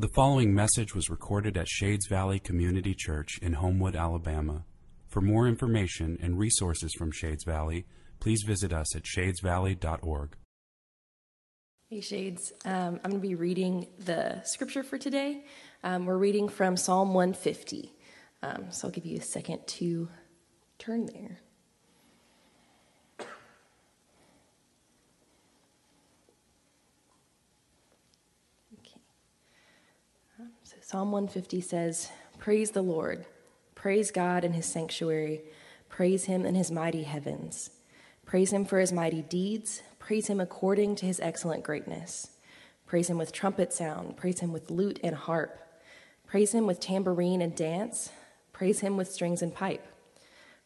The following message was recorded at Shades Valley Community Church in Homewood, Alabama. For more information and resources from Shades Valley, please visit us at shadesvalley.org. Hey Shades, I'm going to be reading the scripture for today. We're reading from Psalm 150, so I'll give you a second to turn there. Psalm 150 says, "Praise the Lord. Praise God in his sanctuary. Praise him in his mighty heavens. Praise him for his mighty deeds. Praise him according to his excellent greatness. Praise him with trumpet sound. Praise him with lute and harp. Praise him with tambourine and dance. Praise him with strings and pipe.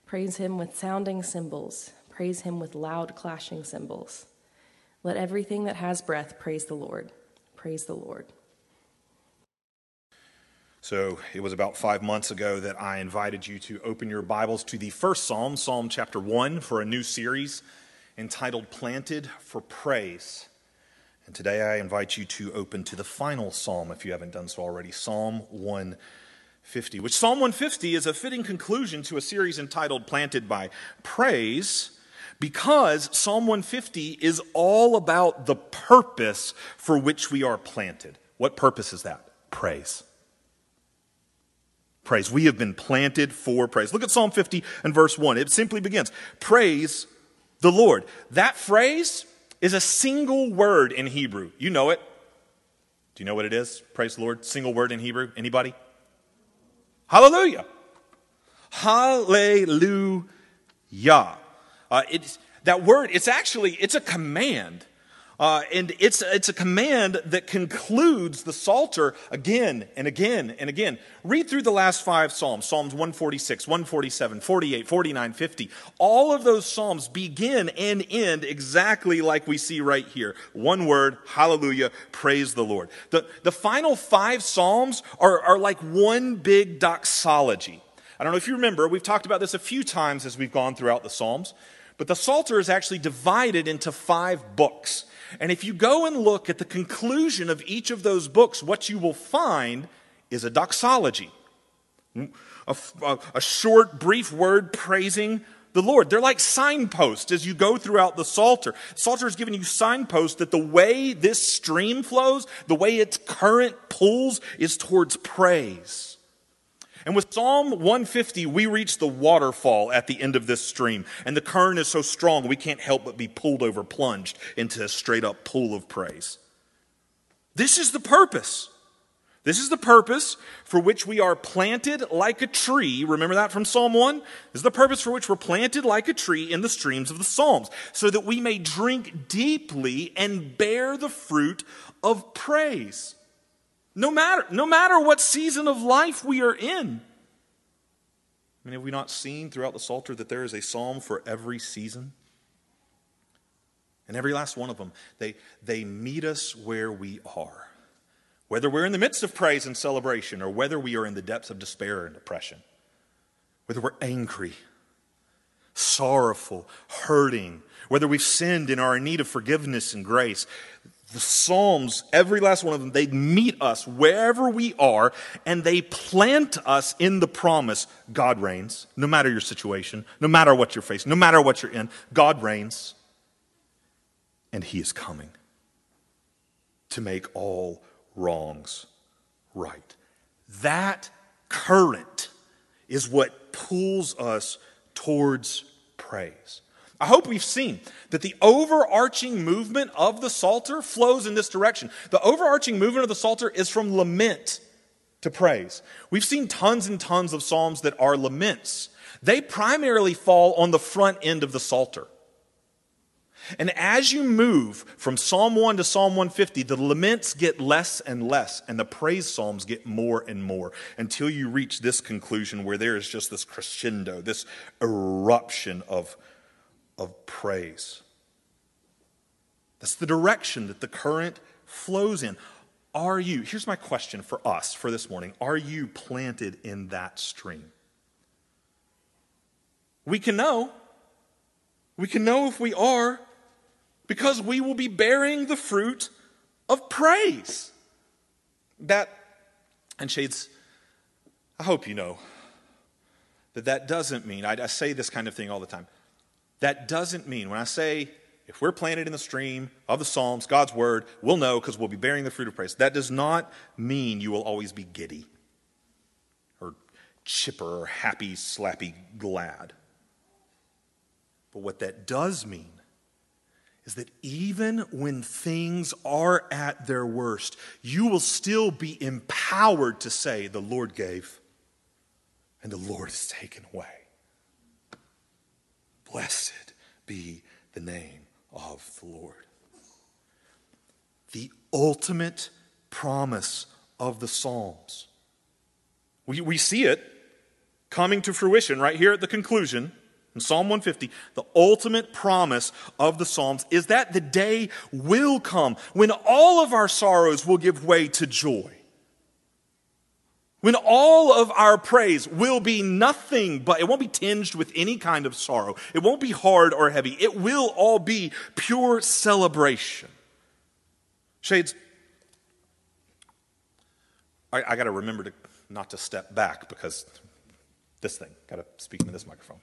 Praise him with sounding cymbals. Praise him with loud clashing cymbals. Let everything that has breath praise the Lord. Praise the Lord." So it was about 5 months ago that I invited you to open your Bibles to the first Psalm, Psalm chapter 1, for a new series entitled Planted for Praise. And today I invite you to open to the final Psalm, if you haven't done so already, Psalm 150, which Psalm 150 is a fitting conclusion to a series entitled Planted by Praise, because Psalm 150 is all about the purpose for which we are planted. What purpose is that? Praise. Praise. We have been planted for praise. Look at Psalm 50 and verse 1. It simply begins, "Praise the Lord." That phrase is a single word in Hebrew. You know it. Do you know what it is? Praise the Lord. Single word in Hebrew. Anybody? Hallelujah. Hallelujah. That word, it's a command. And it's a command that concludes the Psalter again and again and again. Read through the last five Psalms, Psalms 146, 147, 48, 49, 50. All of those Psalms begin and end exactly like we see right here. One word, hallelujah, praise the Lord. The final five Psalms are like one big doxology. I don't know if you remember, we've talked about this a few times as we've gone throughout the Psalms, but the Psalter is actually divided into five books. And if you go and look at the conclusion of each of those books, what you will find is a doxology, a short, brief word praising the Lord. They're like signposts as you go throughout the Psalter. Psalter is giving you signposts that the way this stream flows, the way its current pulls, is towards praise. And with Psalm 150, we reach the waterfall at the end of this stream. And the current is so strong, we can't help but be pulled over, plunged into a straight-up pool of praise. This is the purpose. This is the purpose for which we are planted like a tree. Remember that from Psalm 1? This is the purpose for which we're planted like a tree in the streams of the Psalms, so that we may drink deeply and bear the fruit of praise. No matter what season of life we are in. I mean, have we not seen throughout the Psalter that there is a psalm for every season? And every last one of them, they meet us where we are. Whether we're in the midst of praise and celebration, or whether we are in the depths of despair and depression. Whether we're angry, sorrowful, hurting, whether we've sinned and are in need of forgiveness and grace. The Psalms, every last one of them, they meet us wherever we are, and they plant us in the promise, God reigns, no matter your situation, no matter what you're facing, no matter what you're in, God reigns, and he is coming to make all wrongs right. That current is what pulls us towards praise. I hope we've seen that the overarching movement of the Psalter flows in this direction. The overarching movement of the Psalter is from lament to praise. We've seen tons and tons of Psalms that are laments. They primarily fall on the front end of the Psalter. And as you move from Psalm 1 to Psalm 150, the laments get less and less, and the praise psalms get more and more, until you reach this conclusion where there is just this crescendo, this eruption of praise. That's the direction that the current flows in. Here's my question for us for this morning. Are you planted in that stream? We can know. We can know if we are, because we will be bearing the fruit of praise. That And Shades, I hope you know that that doesn't mean, I say this kind of thing all the time, that doesn't mean, when I say, if we're planted in the stream of the Psalms, God's word, we'll know because we'll be bearing the fruit of praise. That does not mean you will always be giddy or chipper or happy, slappy, glad. But what that does mean is that even when things are at their worst, you will still be empowered to say, the Lord gave and the Lord has taken away. Blessed be the name of the Lord. The ultimate promise of the Psalms. We see it coming to fruition right here at the conclusion in Psalm 150. The ultimate promise of the Psalms is that the day will come when all of our sorrows will give way to joy. When all of our praise will be nothing but, it won't be tinged with any kind of sorrow. It won't be hard or heavy. It will all be pure celebration. Shades, I got to remember to not to step back because this thing, got to speak into this microphone.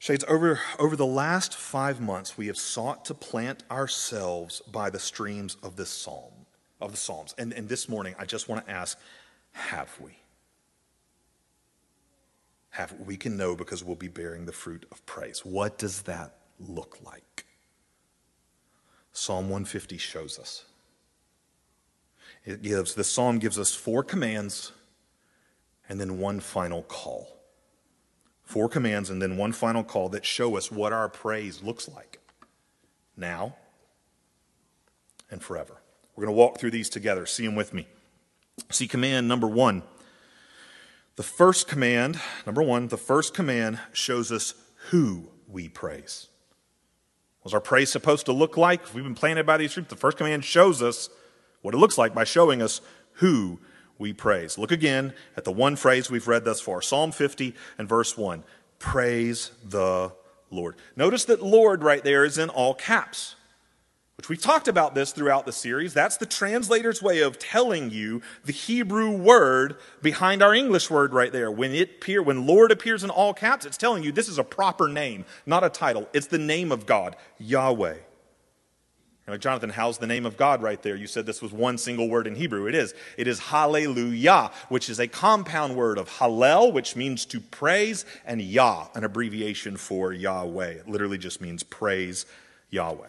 Shades, over the last 5 months, we have sought to plant ourselves by the streams of this psalm. Of the Psalms. And this morning, I just want to ask, have we? We can know because we'll be bearing the fruit of praise. What does that look like? Psalm 150 shows us. The Psalm gives us four commands and then one final call. Four commands and then one final call that show us what our praise looks like now and forever. We're going to walk through these together. See them with me. See command number one. The first command, number one, the first command shows us who we praise. What was our praise supposed to look like? If we've been planted by these roots, the first command shows us what it looks like by showing us who we praise. Look again at the one phrase we've read thus far. Psalm 50 and verse 1. Praise the Lord. Notice that Lord right there is in all caps, which we've talked about this throughout the series. That's the translator's way of telling you the Hebrew word behind our English word right there. When Lord appears in all caps, it's telling you this is a proper name, not a title. It's the name of God, Yahweh. You're like, Jonathan, how's the name of God right there? You said this was one single word in Hebrew. It is. It is Hallelujah, which is a compound word of Hallel, which means to praise, and Yah, an abbreviation for Yahweh. It literally just means praise Yahweh.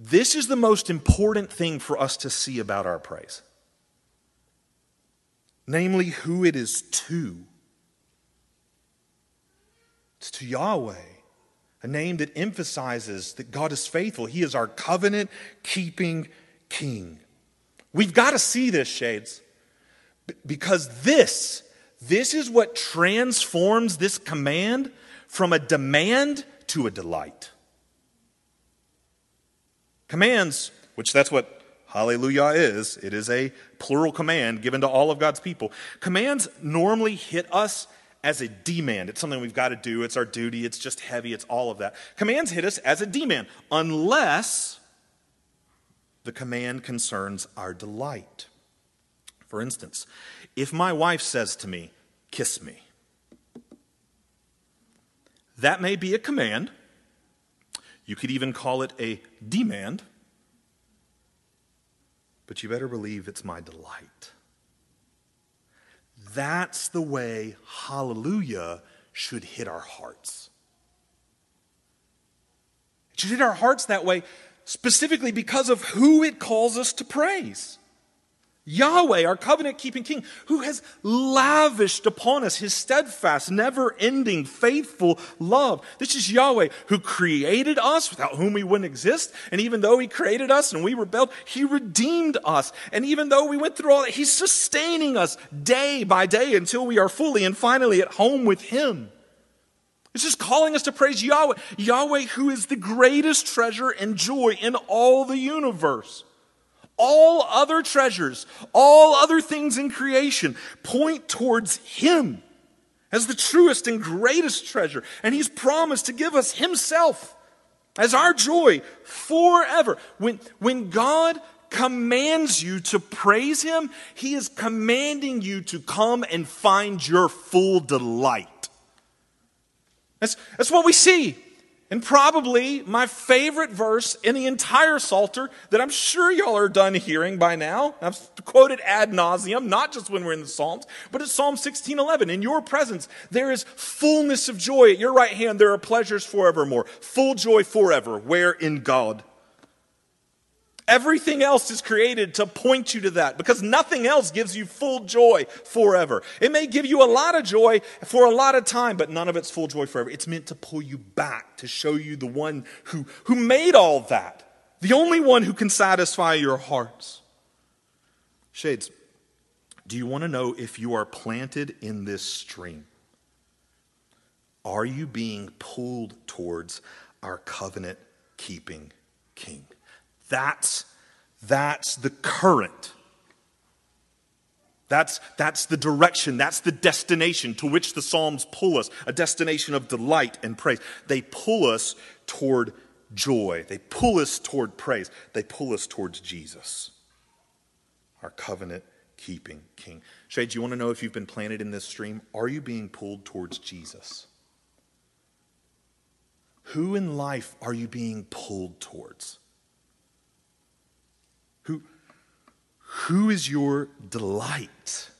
This is the most important thing for us to see about our praise. Namely, who it is to. It's to Yahweh, a name that emphasizes that God is faithful. He is our covenant-keeping King. We've got to see this, Shades, because this is what transforms this command from a demand to a delight. Commands, which that's what hallelujah is. It is a plural command given to all of God's people. Commands normally hit us as a demand. It's something we've got to do. It's our duty. It's just heavy. It's all of that. Commands hit us as a demand unless the command concerns our delight. For instance, if my wife says to me, kiss me, that may be a command. You could even call it a demand, but you better believe it's my delight. That's the way hallelujah should hit our hearts. It should hit our hearts that way specifically because of who it calls us to praise. Yahweh, our covenant-keeping King, who has lavished upon us his steadfast, never-ending, faithful love. This is Yahweh who created us, without whom we wouldn't exist. And even though he created us and we rebelled, he redeemed us. And even though we went through all that, he's sustaining us day by day until we are fully and finally at home with him. It's just calling us to praise Yahweh. Yahweh, who is the greatest treasure and joy in all the universe. All other treasures, all other things in creation point towards him as the truest and greatest treasure. And he's promised to give us himself as our joy forever. When God commands you to praise him, he is commanding you to come and find your full delight. That's what we see. And probably my favorite verse in the entire Psalter that I'm sure y'all are done hearing by now. I've quoted ad nauseum, not just when we're in the Psalms, but it's Psalm 16:11. In your presence, there is fullness of joy. At your right hand, there are pleasures forevermore. Full joy forever, where in God. Everything else is created to point you to that because nothing else gives you full joy forever. It may give you a lot of joy for a lot of time, but none of it's full joy forever. It's meant to pull you back, to show you the one who made all that, the only one who can satisfy your hearts. Shades, do you want to know if you are planted in this stream? Are you being pulled towards our covenant-keeping King? That's the current. That's the direction. That's the destination to which the Psalms pull us, a destination of delight and praise. They pull us toward joy. They pull us toward praise. They pull us towards Jesus, our covenant-keeping King. Shades, you want to know if you've been planted in this stream? Are you being pulled towards Jesus? Who in life are you being pulled towards? Who is your delight?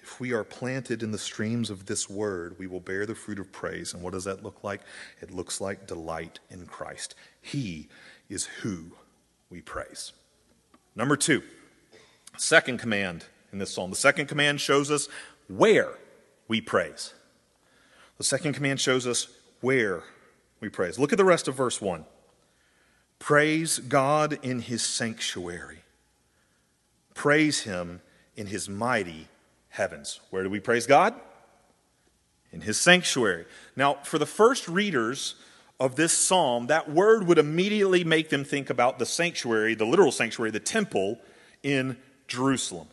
If we are planted in the streams of this word, we will bear the fruit of praise. And what does that look like? It looks like delight in Christ. He is who we praise. Number two, second command in this psalm. The second command shows us where we praise. The second command shows us where we praise. Look at the rest of verse 1. Praise God in his sanctuary. Praise him in his mighty heavens. Where do we praise God? In his sanctuary. Now, for the first readers of this psalm, that word would immediately make them think about the sanctuary, the literal sanctuary, the temple in Jerusalem.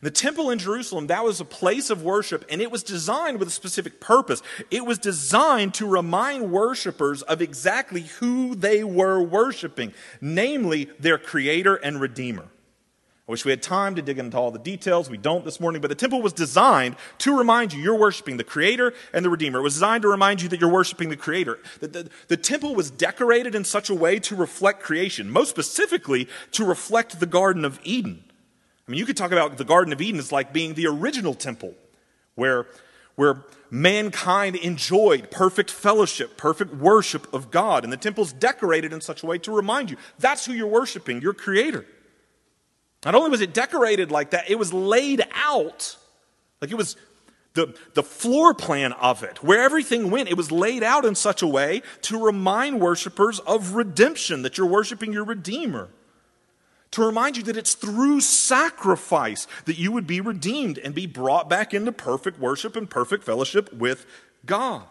The temple in Jerusalem, that was a place of worship, and it was designed with a specific purpose. It was designed to remind worshipers of exactly who they were worshiping, namely their Creator and Redeemer. I wish we had time to dig into all the details. We don't this morning, but the temple was designed to remind you you're worshiping the Creator and the Redeemer. It was designed to remind you that you're worshiping the Creator. The temple was decorated in such a way to reflect creation, most specifically to reflect the Garden of Eden. I mean, you could talk about the Garden of Eden as like being the original temple where mankind enjoyed perfect fellowship, perfect worship of God. And the temple's decorated in such a way to remind you, that's who you're worshiping, your Creator. Not only was it decorated like that, it was laid out. Like it was the floor plan of it, where everything went, it was laid out in such a way to remind worshipers of redemption, that you're worshiping your Redeemer. To remind you that it's through sacrifice that you would be redeemed and be brought back into perfect worship and perfect fellowship with God.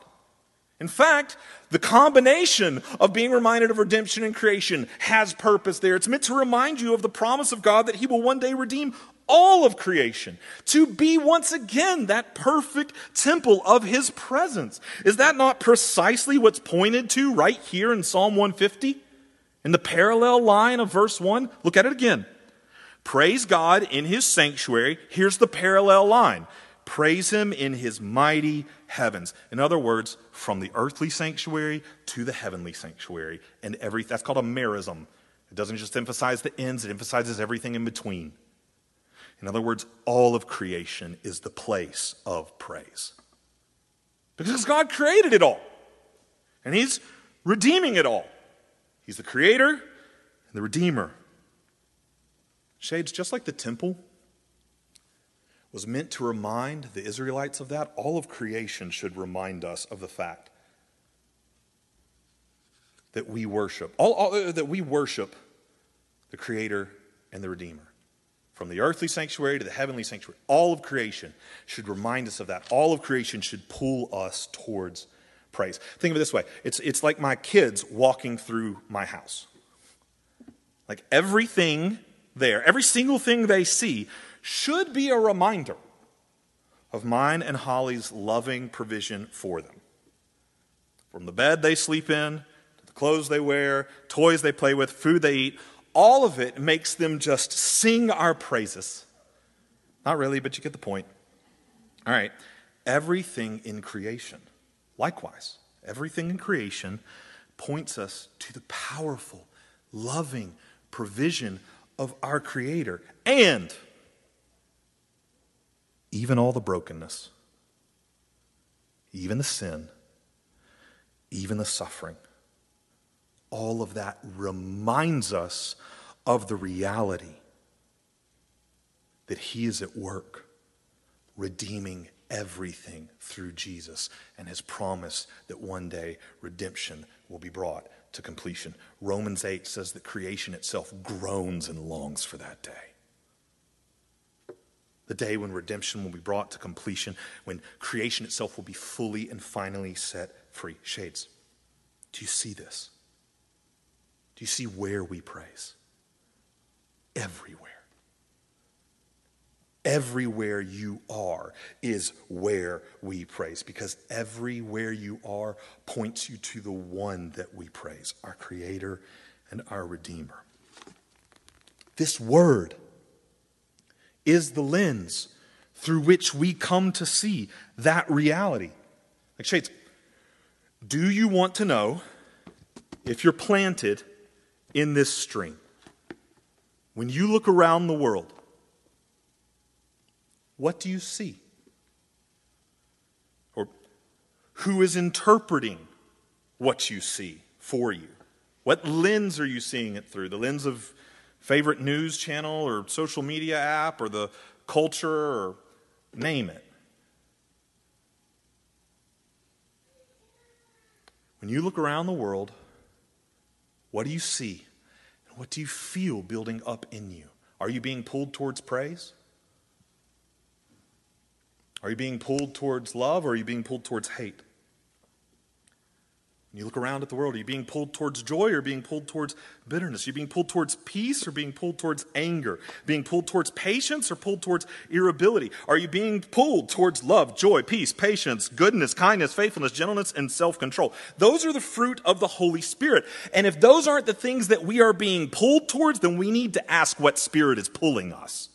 In fact, the combination of being reminded of redemption and creation has purpose there. It's meant to remind you of the promise of God that he will one day redeem all of creation, to be once again that perfect temple of his presence. Is that not precisely what's pointed to right here in Psalm 150? In the parallel line of verse 1, look at it again. Praise God in his sanctuary. Here's the parallel line. Praise him in his mighty heavens. In other words, from the earthly sanctuary to the heavenly sanctuary. And that's called a merism. It doesn't just emphasize the ends, it emphasizes everything in between. In other words, all of creation is the place of praise. Because God created it all. And he's redeeming it all. He's the Creator and the Redeemer. Shades, just like the temple was meant to remind the Israelites of that, all of creation should remind us of the fact that we worship. That we worship the Creator and the Redeemer. From the earthly sanctuary to the heavenly sanctuary, all of creation should remind us of that. All of creation should pull us towards praise. Think of it this way. It's like my kids walking through my house. Like everything there, every single thing they see should be a reminder of mine and Holly's loving provision for them. From the bed they sleep in, to the clothes they wear, toys they play with, food they eat, all of it makes them just sing our praises. Not really, but you get the point. All right. Everything in creation, likewise, everything in creation points us to the powerful, loving provision of our Creator, and even all the brokenness, even the sin, even the suffering, all of that reminds us of the reality that He is at work, redeeming everything through Jesus and His promise that one day redemption will be brought to completion. Romans 8 says that creation itself groans and longs for that day. The day when redemption will be brought to completion, when creation itself will be fully and finally set free. Shades, do you see this? Do you see where we praise? Everywhere. Everywhere you are is where we praise, because everywhere you are points you to the one that we praise, our Creator and our Redeemer. This word is the lens through which we come to see that reality. Like Shades, do you want to know if you're planted in this stream? When you look around the world, what do you see? Or who is interpreting what you see for you? What lens are you seeing it through? The lens of favorite news channel or social media app or the culture or name it. When you look around the world, what do you see? And what do you feel building up in you? Are you being pulled towards praise? Are you being pulled towards love, or are you being pulled towards hate? When you look around at the world, are you being pulled towards joy, or being pulled towards bitterness? Are you being pulled towards peace, or being pulled towards anger? Being pulled towards patience, or pulled towards irritability? Are you being pulled towards love, joy, peace, patience, goodness, kindness, faithfulness, gentleness, and self-control? Those are the fruit of the Holy Spirit. And if those aren't the things that we are being pulled towards, then we need to ask what spirit is pulling us.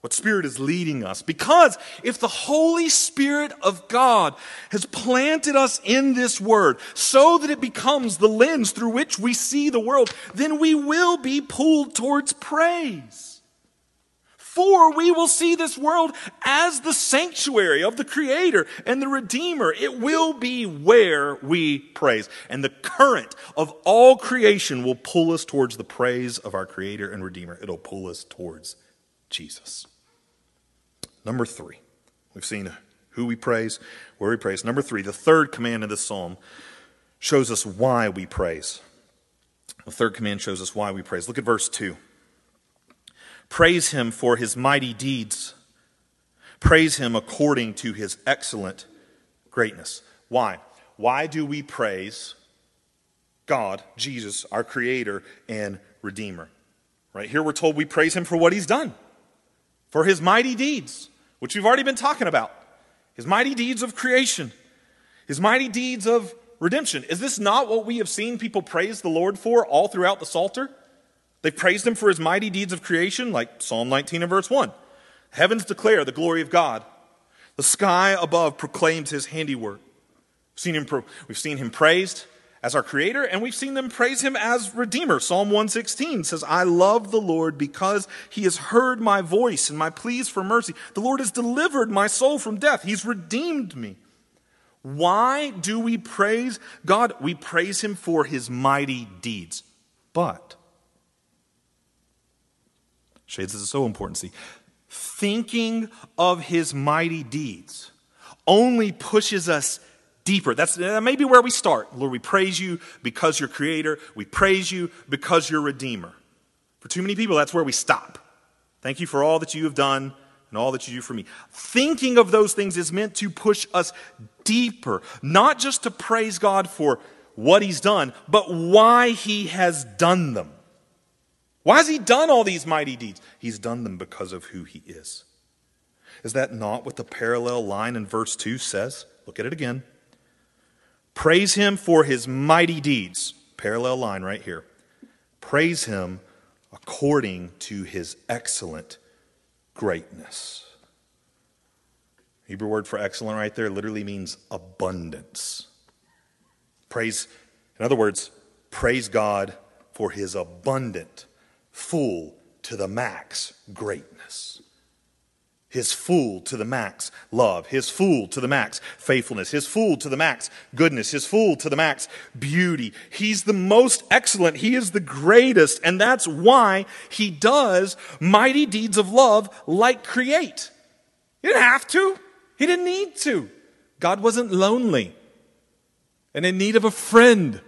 What Spirit is leading us? Because if the Holy Spirit of God has planted us in this Word so that it becomes the lens through which we see the world, then we will be pulled towards praise. For we will see this world as the sanctuary of the Creator and the Redeemer. It will be where we praise. And the current of all creation will pull us towards the praise of our Creator and Redeemer. It'll pull us towards Jesus. Number three, we've seen who we praise, where we praise. Number three, the third command of this psalm shows us why we praise. The third command shows us why we praise. Look at verse 2. Praise Him for His mighty deeds. Praise Him according to His excellent greatness. Why? Why do we praise God, Jesus, our Creator and Redeemer? Right here we're told we praise Him for what He's done. For His mighty deeds, which we've already been talking about. His mighty deeds of creation. His mighty deeds of redemption. Is this not what we have seen people praise the Lord for all throughout the Psalter? They've praised Him for His mighty deeds of creation, like Psalm 19 and verse 1. Heavens declare the glory of God. The sky above proclaims His handiwork. We've seen him praised as our Creator, and we've seen them praise Him as Redeemer. Psalm 116 says, I love the Lord because He has heard my voice and my pleas for mercy. The Lord has delivered my soul from death. He's redeemed me. Why do we praise God? We praise Him for His mighty deeds. But, Shades, this is so important, see, thinking of His mighty deeds only pushes us deeper. That may be where we start. Lord, we praise You because You're Creator. We praise You because You're Redeemer. For too many people, that's where we stop. Thank You for all that You have done and all that You do for me. Thinking of those things is meant to push us deeper, not just to praise God for what He's done, but why He has done them. Why has He done all these mighty deeds? He's done them because of who He is. Is that not what the parallel line in verse 2 says? Look at it again. Praise him for his mighty deeds. Parallel line right here. Praise him according to his excellent greatness. Hebrew word for excellent right there literally means abundance. Praise, in other words, praise God for his abundant, full to the max greatness. His full to the max love, his full to the max faithfulness, his full to the max goodness, his full to the max beauty. He's the most excellent. He is the greatest. And that's why he does mighty deeds of love like create. He didn't have to. He didn't need to. God wasn't lonely and in need of a friend.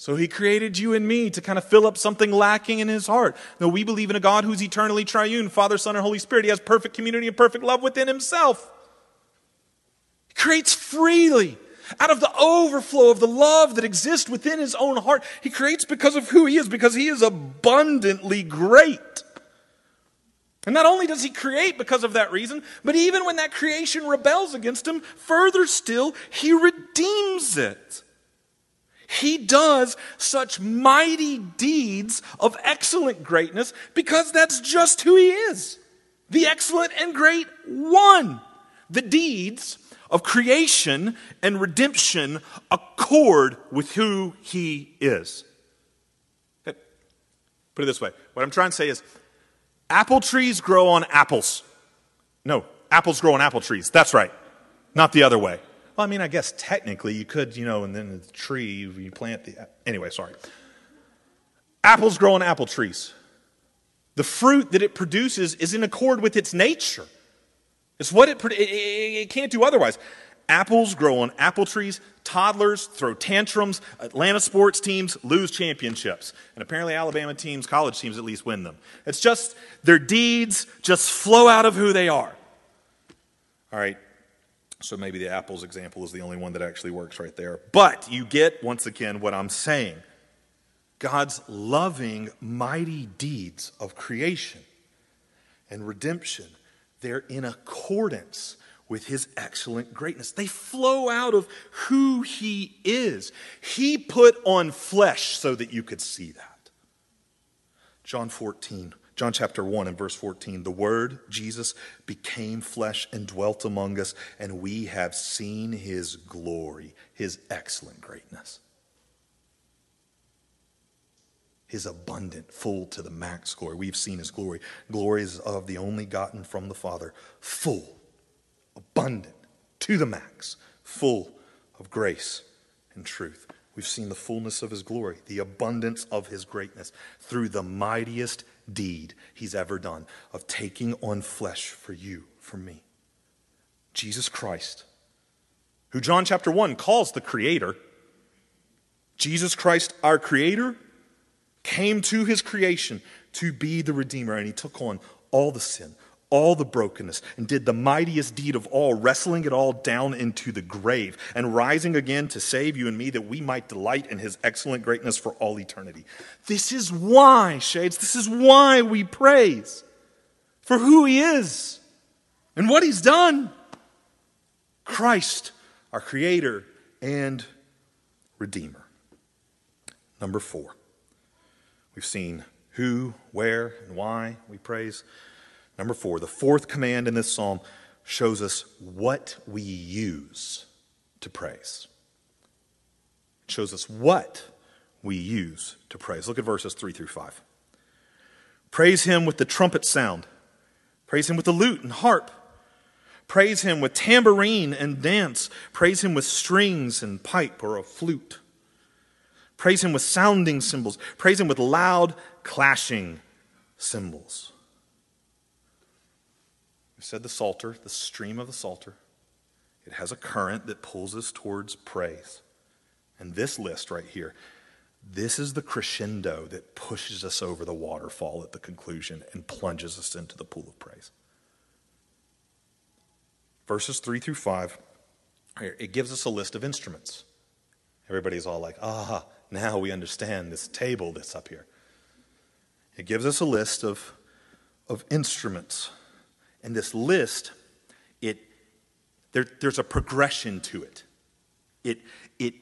So he created you and me to kind of fill up something lacking in his heart. No, we believe in a God who's eternally triune, Father, Son, and Holy Spirit. He has perfect community and perfect love within himself. He creates freely out of the overflow of the love that exists within his own heart. He creates because of who he is, because he is abundantly great. And not only does he create because of that reason, but even when that creation rebels against him, further still, he redeems it. He does such mighty deeds of excellent greatness because that's just who he is. The excellent and great one. The deeds of creation and redemption accord with who he is. Put it this way. What I'm trying to say is apple trees grow on apples. No, apples grow on apple trees. That's right. Not the other way. Well, I mean, I guess technically you could, and then the tree, you plant the... Anyway, sorry. Apples grow on apple trees. The fruit that it produces is in accord with its nature. It's what it can't do otherwise. Apples grow on apple trees. Toddlers throw tantrums. Atlanta sports teams lose championships. And apparently Alabama teams, college teams at least, win them. It's just their deeds just flow out of who they are. All right. So maybe the apples example is the only one that actually works right there. But you get, once again, what I'm saying. God's loving, mighty deeds of creation and redemption, they're in accordance with his excellent greatness. They flow out of who he is. He put on flesh so that you could see that. John chapter 1 and verse 14, the word, Jesus, became flesh and dwelt among us, and we have seen his glory, his excellent greatness. His abundant, full to the max glory. We've seen his glory. Glory is of the only begotten from the Father, full, abundant, to the max, full of grace and truth. We've seen the fullness of his glory, the abundance of his greatness through the mightiest deed he's ever done of taking on flesh for you, for me. Jesus Christ, who John chapter 1 calls the creator. Jesus Christ, our creator, came to his creation to be the redeemer, and he took on all the sin, all the brokenness, and did the mightiest deed of all, wrestling it all down into the grave and rising again to save you and me that we might delight in his excellent greatness for all eternity. This is why, Shades, this is why we praise for who he is and what he's done. Christ, our creator and redeemer. Number 4, we've seen who, where, and why we praise. Number 4, the fourth command in this psalm shows us what we use to praise. It shows us what we use to praise. Look at verses 3-5. Praise him with the trumpet sound. Praise him with the lute and harp. Praise him with tambourine and dance. Praise him with strings and pipe or a flute. Praise him with sounding cymbals. Praise him with loud clashing cymbals. We said the Psalter, the stream of the Psalter, it has a current that pulls us towards praise. And this list right here, this is the crescendo that pushes us over the waterfall at the conclusion and plunges us into the pool of praise. Verses 3-5, it gives us a list of instruments. Everybody's all like, now we understand this table that's up here. It gives us a list of instruments. And this list, there's a progression to it. It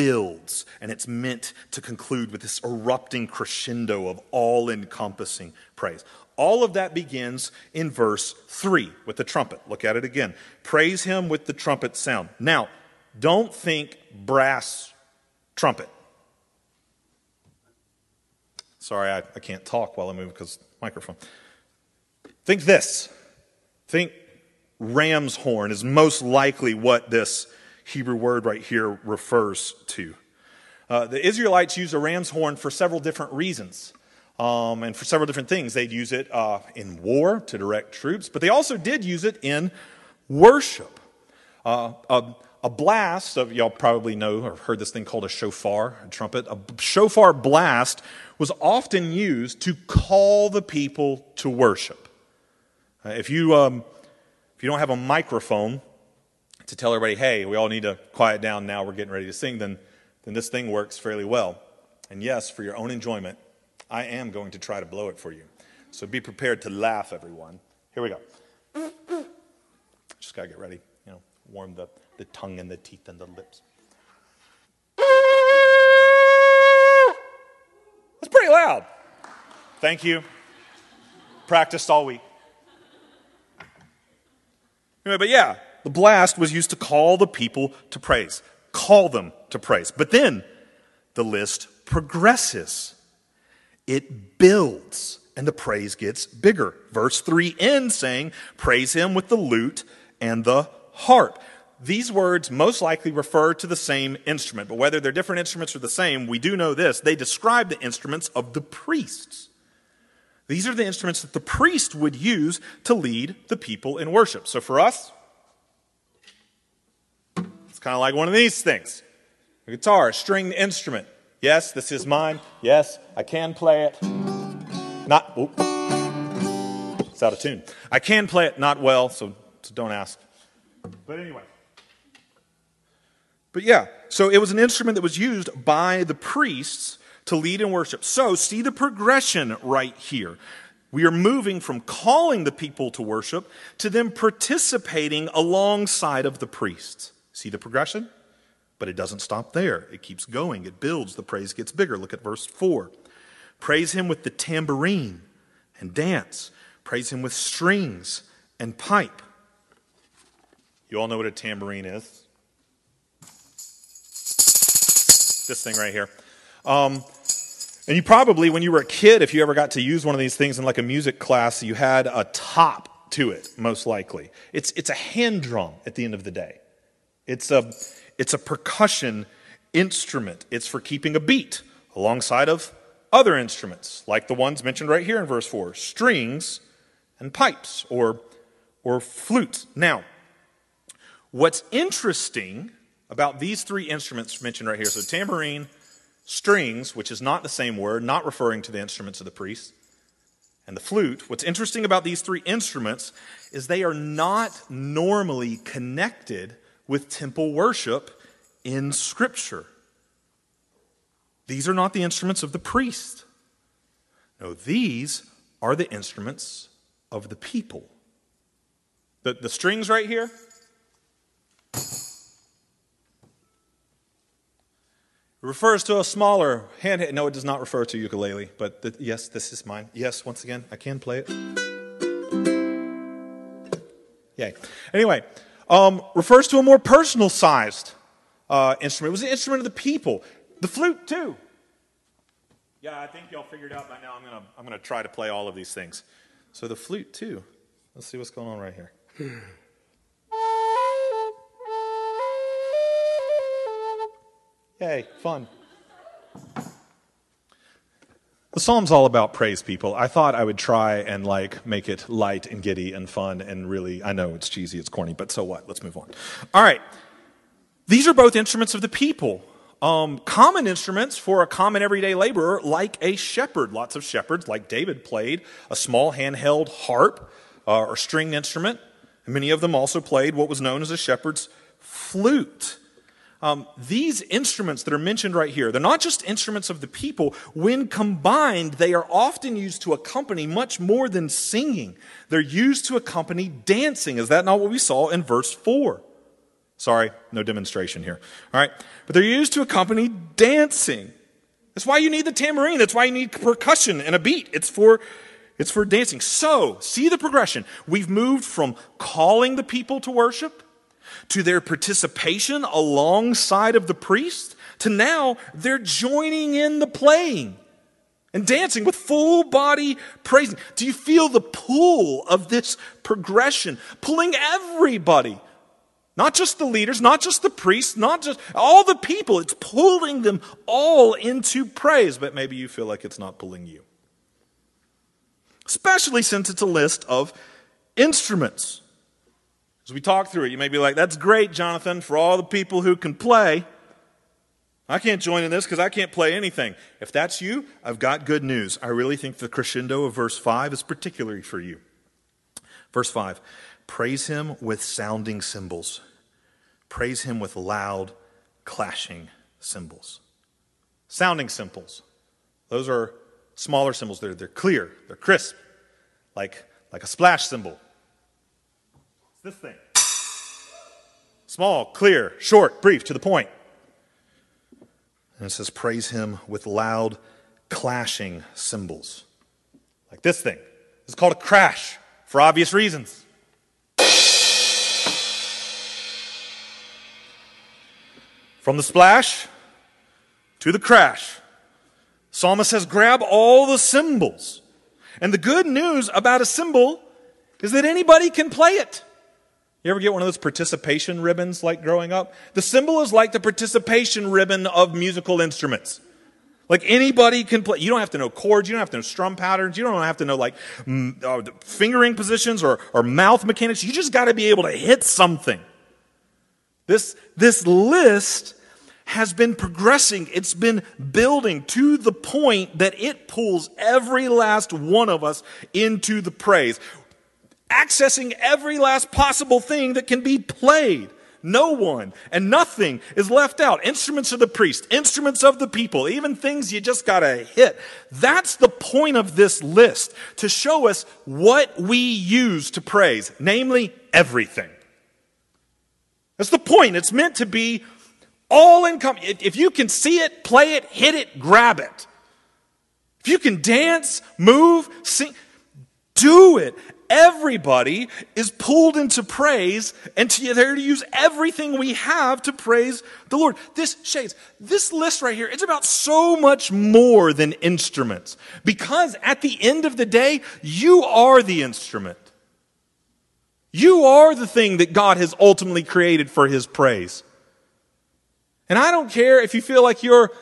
builds, and it's meant to conclude with this erupting crescendo of all-encompassing praise. All of that begins in verse 3 with the trumpet. Look at it again. Praise him with the trumpet sound. Now, don't think brass trumpet. Sorry, I can't talk while I move because microphone. Think this. Think ram's horn is most likely what this Hebrew word right here refers to. The Israelites used a ram's horn for several different reasons. And for several different things. They'd use it in war to direct troops, but they also did use it in worship. A blast of, y'all probably know or heard this thing called a shofar, a trumpet. A shofar blast was often used to call the people to worship. If you don't have a microphone to tell everybody, hey, we all need to quiet down now, we're getting ready to sing, then this thing works fairly well. And yes, for your own enjoyment, I am going to try to blow it for you. So be prepared to laugh, everyone. Here we go. Just got to get ready. You know, warm the tongue and the teeth and the lips. That's pretty loud. Thank you. Practiced all week. Anyway, but yeah, the blast was used to call the people to praise. Call them to praise. But then the list progresses. It builds, and the praise gets bigger. Verse 3 ends saying, praise him with the lute and the harp. These words most likely refer to the same instrument, but whether they're different instruments or the same, we do know this. They describe the instruments of the priests. These are the instruments that the priest would use to lead the people in worship. So for us, it's kind of like one of these things. A guitar, a stringed instrument. Yes, this is mine. Yes, I can play it. It's out of tune. I can play it not well, so don't ask. But anyway. But yeah, so it was an instrument that was used by the priests to lead in worship. So see the progression right here. We are moving from calling the people to worship to them participating alongside of the priests. See the progression? But it doesn't stop there. It keeps going. It builds. The praise gets bigger. Look at verse 4. Praise him with the tambourine and dance. Praise him with strings and pipe. You all know what a tambourine is. This thing right here. And you probably, when you were a kid, if you ever got to use one of these things in like a music class, you had a top to it, most likely. It's a hand drum at the end of the day. It's a percussion instrument. It's for keeping a beat alongside of other instruments, like the ones mentioned right here in verse 4, strings and pipes or flutes. Now, what's interesting about these three instruments mentioned right here, so tambourine, strings, which is not the same word, not referring to the instruments of the priest, and the flute, what's interesting about these three instruments is they are not normally connected with temple worship in Scripture. These are not the instruments of the priest. No, these are the instruments of the people. The strings right here, it refers to a smaller hand. No, it does not refer to ukulele, but yes, this is mine. Yes, once again, I can play it. Yay. Anyway. Refers to a more personal-sized instrument. It was an instrument of the people. The flute, too. Yeah, I think y'all figured out by now I'm gonna try to play all of these things. So the flute, too. Let's see what's going on right here. Yay, fun. The psalm's all about praise, people. I thought I would try and make it light and giddy and fun and really, I know it's cheesy, it's corny, but so what? Let's move on. All right. These are both instruments of the people. Common instruments for a common everyday laborer like a shepherd. Lots of shepherds, like David, played a small handheld harp or stringed instrument. And many of them also played what was known as a shepherd's flute. These instruments that are mentioned right here, they're not just instruments of the people. When combined, they are often used to accompany much more than singing. They're used to accompany dancing. Is that not what we saw in verse 4? Sorry, no demonstration here. All right, but they're used to accompany dancing. That's why you need the tambourine. That's why you need percussion and a beat. It's for dancing. So, see the progression. We've moved from calling the people to worship to their participation alongside of the priest to now they're joining in the playing and dancing with full body praising. Do you feel the pull of this progression pulling everybody? Not just the leaders, not just the priests, not just all the people. It's pulling them all into praise. But maybe you feel like it's not pulling you. Especially since it's a list of instruments. As we talk through it, you may be like, that's great, Jonathan, for all the people who can play. I can't join in this because I can't play anything. If that's you, I've got good news. I really think the crescendo of verse 5 is particularly for you. Verse 5, praise him with sounding cymbals. Praise him with loud, clashing cymbals. Sounding cymbals. Those are smaller cymbals. They're clear. They're crisp. Like a splash cymbal. It's this thing. Small, clear, short, brief, to the point. And it says, praise him with loud, clashing cymbals. Like this thing. It's called a crash for obvious reasons. From the splash to the crash. Psalmist says, grab all the cymbals. And the good news about a cymbal is that anybody can play it. You ever get one of those participation ribbons like growing up? The cymbal is like the participation ribbon of musical instruments. Like anybody can play. You don't have to know chords. You don't have to know strum patterns. You don't have to know like fingering positions or mouth mechanics. You just got to be able to hit something. This list has been progressing. It's been building to the point that it pulls every last one of us into the praise, accessing every last possible thing that can be played. No one and nothing is left out. Instruments of the priest, instruments of the people, even things you just got to hit. That's the point of this list, to show us what we use to praise, namely everything. That's the point. It's meant to be all encompassing. If you can see it, play it, hit it, grab it. If you can dance, move, sing, do it. Everybody is pulled into praise, and you're there to use everything we have to praise the Lord. This list right here, it's about so much more than instruments, because at the end of the day, you are the instrument. You are the thing that God has ultimately created for his praise. And I don't care if you feel like you're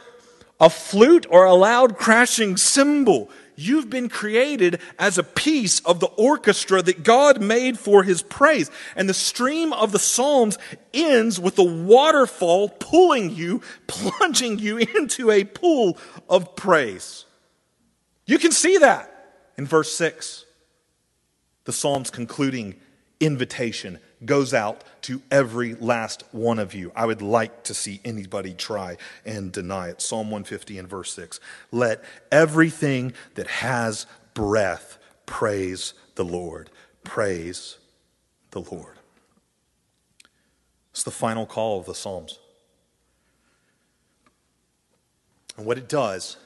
a flute or a loud crashing cymbal. You've been created as a piece of the orchestra that God made for his praise. And the stream of the Psalms ends with the waterfall pulling you, plunging you into a pool of praise. You can see that in verse 6. The Psalms concluding invitation goes out to every last one of you. I would like to see anybody try and deny it. Psalm 150 and verse 6. Let everything that has breath praise the Lord. Praise the Lord. It's the final call of the Psalms. And what it does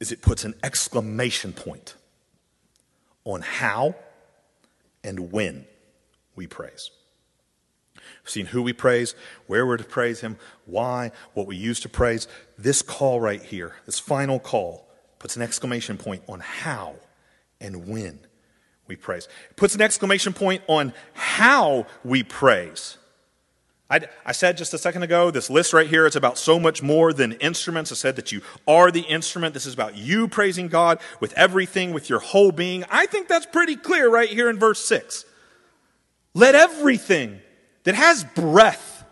is it puts an exclamation point on how and when we praise. We've seen who we praise, where we're to praise him, why, what we use to praise. This call right here, this final call, puts an exclamation point on how and when we praise. It puts an exclamation point on how we praise. I said just a second ago, this list right here, it's about so much more than instruments. I said that you are the instrument. This is about you praising God with everything, with your whole being. I think that's pretty clear right here in verse 6. Let everything that has breath,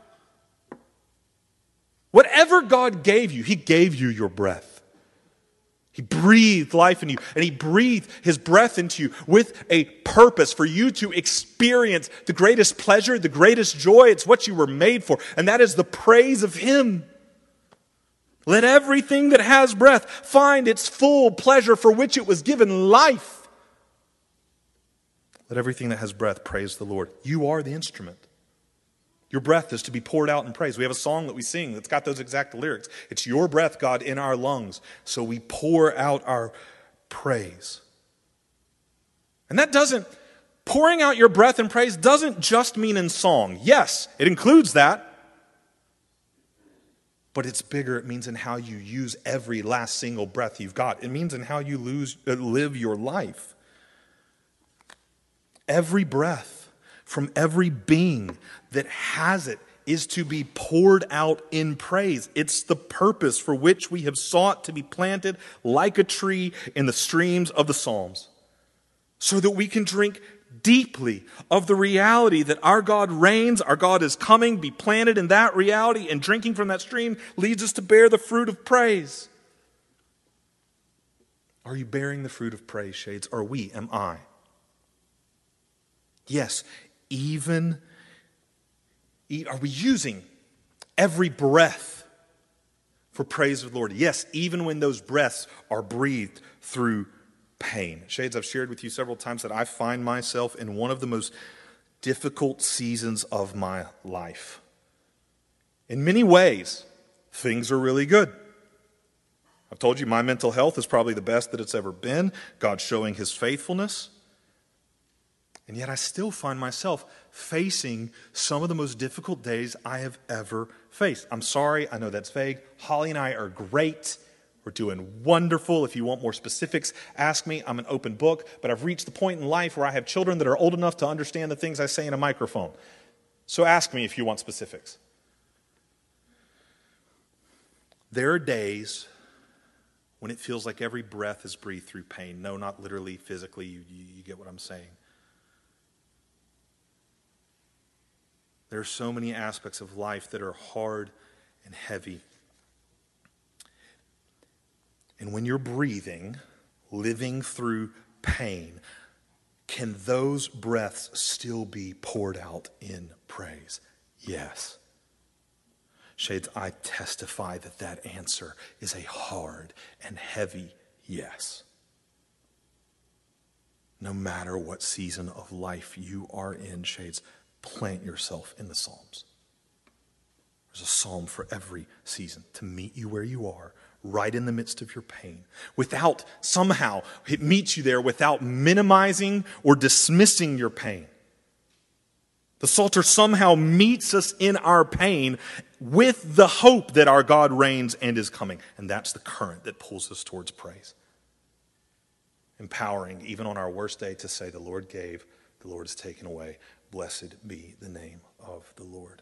whatever God gave you, he gave you your breath. He breathed life in you, and he breathed his breath into you with a purpose for you to experience the greatest pleasure, the greatest joy. It's what you were made for, and that is the praise of him. Let everything that has breath find its full pleasure for which it was given life. Let everything that has breath praise the Lord. You are the instrument. Your breath is to be poured out in praise. We have a song that we sing that's got those exact lyrics. It's your breath, God, in our lungs. So we pour out our praise. And that doesn't, pouring out your breath in praise doesn't just mean in song. Yes, it includes that. But it's bigger. It means in how you use every last single breath you've got. It means in how you live your life. Every breath from every being that has it is to be poured out in praise. It's the purpose for which we have sought to be planted like a tree in the streams of the Psalms, so that we can drink deeply of the reality that our God reigns, our God is coming, be planted in that reality, and drinking from that stream leads us to bear the fruit of praise. Are you bearing the fruit of praise, Shades? Are we? Am I? Yes, even, are we using every breath for praise of the Lord? Yes, even when those breaths are breathed through pain. Shades, I've shared with you several times that I find myself in one of the most difficult seasons of my life. In many ways, things are really good. I've told you my mental health is probably the best that it's ever been. God's showing his faithfulness. And yet I still find myself facing some of the most difficult days I have ever faced. I'm sorry, I know that's vague. Holly and I are great. We're doing wonderful. If you want more specifics, ask me. I'm an open book, but I've reached the point in life where I have children that are old enough to understand the things I say in a microphone. So ask me if you want specifics. There are days when it feels like every breath is breathed through pain. No, not literally, physically. You get what I'm saying. There are so many aspects of life that are hard and heavy. And when you're breathing, living through pain, can those breaths still be poured out in praise? Yes. Shades, I testify that that answer is a hard and heavy yes. No matter what season of life you are in, Shades, plant yourself in the Psalms. There's a psalm for every season to meet you where you are, right in the midst of your pain, without somehow, it meets you there without minimizing or dismissing your pain. The Psalter somehow meets us in our pain with the hope that our God reigns and is coming. And that's the current that pulls us towards praise. Empowering, even on our worst day, to say, the Lord gave, the Lord has taken away. Blessed be the name of the Lord.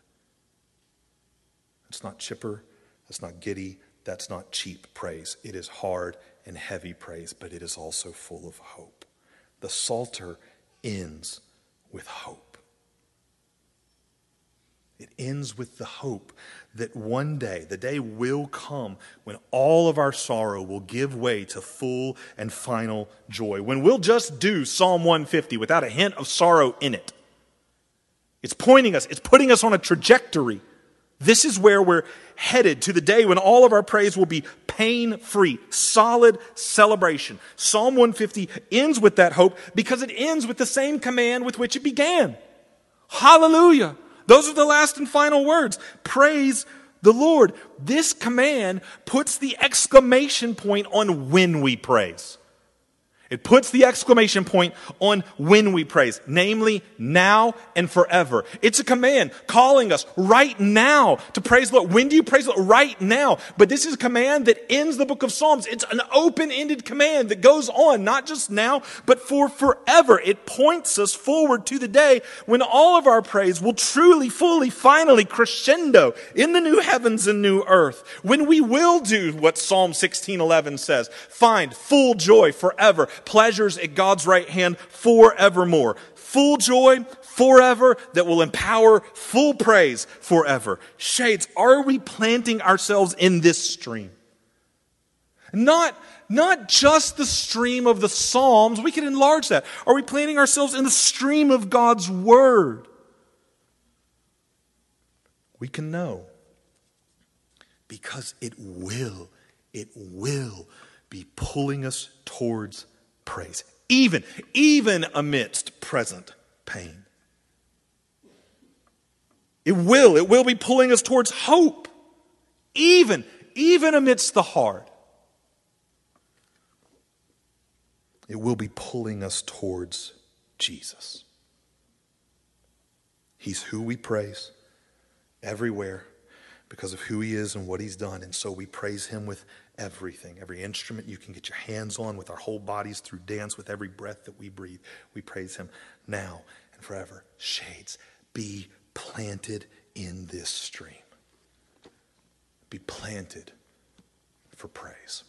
It's not chipper, it's not giddy, that's not cheap praise. It is hard and heavy praise, but it is also full of hope. The Psalter ends with hope. It ends with the hope that one day, the day will come when all of our sorrow will give way to full and final joy. When we'll just do Psalm 150 without a hint of sorrow in it. It's pointing us, it's putting us on a trajectory. This is where we're headed, to the day when all of our praise will be pain-free, solid celebration. Psalm 150 ends with that hope because it ends with the same command with which it began. Hallelujah. Those are the last and final words. Praise the Lord. This command puts the exclamation point on when we praise. It puts the exclamation point on when we praise, namely now and forever. It's a command calling us right now to praise the Lord. When do you praise the Lord? Right now. But this is a command that ends the book of Psalms. It's an open-ended command that goes on, not just now, but for forever. It points us forward to the day when all of our praise will truly, fully, finally crescendo in the new heavens and new earth. When we will do what Psalm 16:11 says, find full joy forever. Pleasures at God's right hand forevermore. Full joy forever that will empower full praise forever. Shades, are we planting ourselves in this stream? Not just the stream of the Psalms. We can enlarge that. Are we planting ourselves in the stream of God's word? We can know because it will be pulling us towards praise, even amidst present pain. It will be pulling us towards hope, even amidst the hard. It will be pulling us towards Jesus. He's who we praise everywhere because of who he is and what he's done. And so we praise him with everything, every instrument you can get your hands on, with our whole bodies through dance, with every breath that we breathe. We praise him now and forever. Shades, be planted in this stream. Be planted for praise.